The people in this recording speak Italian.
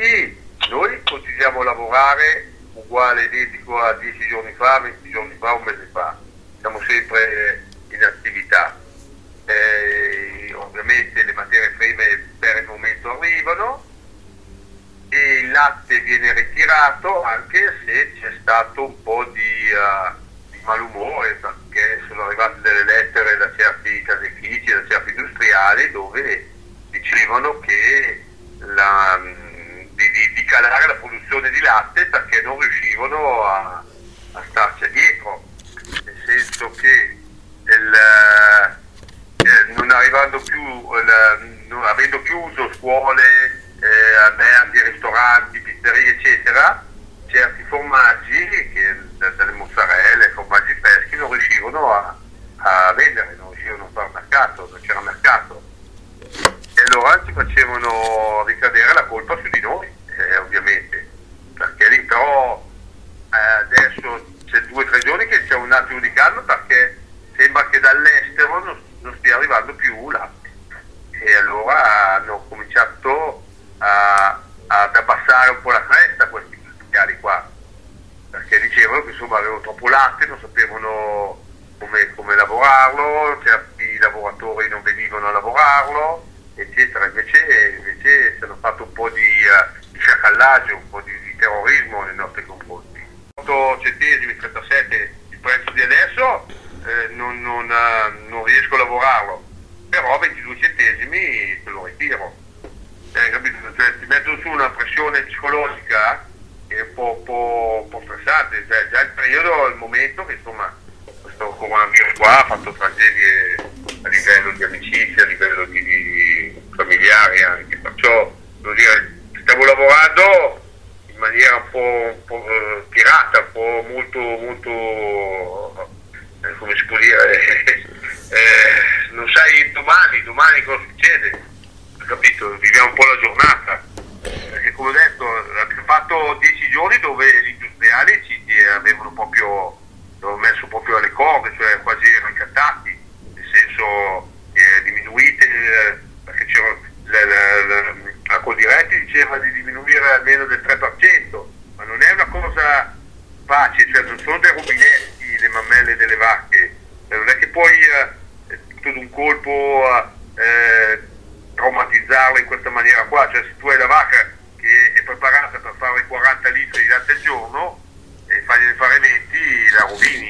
quindi noi continuiamo a lavorare uguale, identico a 10 giorni fa, 20 giorni fa, un mese fa. Siamo sempre in attività. Ovviamente le materie prime per il momento arrivano e il latte viene ritirato, anche se c'è stato un po' di malumore, perché sono arrivate delle lettere da certi caseifici, da certi industriali, dove dicevano che di calare la produzione di latte perché non riuscivano a starci dietro, nel senso che non arrivando più, non avendo chiuso scuole, alberghi, ristoranti, pizzerie eccetera, certi formaggi, che, dalle mozzarelle, formaggi freschi, non riuscivano a vendere, non riuscivano a fare mercato, non c'era mercato. E allora ci facevano ricadere la colpa su di noi, ovviamente, perché lì però adesso c'è 2 o 3 giorni che c'è un attimo di calma, perché sembra che dall'estero non stia arrivando più latte, e allora hanno cominciato ad abbassare un po' la cresta questi industriali qua, perché dicevano che insomma avevano troppo latte, non sapevano come lavorarlo, certi lavoratori non venivano a lavorarlo, eccetera. Invece ci hanno fatto un po' di sciacallaggio, un po' di terrorismo nei nostri confronti. 8 centesimi, 37 il prezzo di adesso, non riesco a lavorarlo, però a 22 centesimi te lo ritiro. Capito? Cioè, ti metto su una pressione psicologica che è un po' stressante, cioè, già il periodo, il momento che insomma questo coronavirus qua ha fatto tragedie a livello di amicizia, a livello di familiari anche, perciò devo dire, stavo lavorando in maniera un po' pirata, un po' molto come si può dire, non sai domani cosa succede, capito? Viviamo un po' la giornata, perché come ho detto abbiamo fatto 10 giorni dove gli industriali ci avevano proprio messo proprio alle corde, cioè quasi ricattati, nel senso diminuite, perché c'era la Coldiretti diceva di diminuire almeno del 3%, ma non è una cosa facile, cioè non sono dei rubinetti, le mammelle delle vacche, non è che puoi tutto d'un colpo traumatizzarlo in questa maniera qua, cioè se tu hai la vacca che è preparata per fare 40 litri di latte al giorno e fagliene fare 20, la rovini,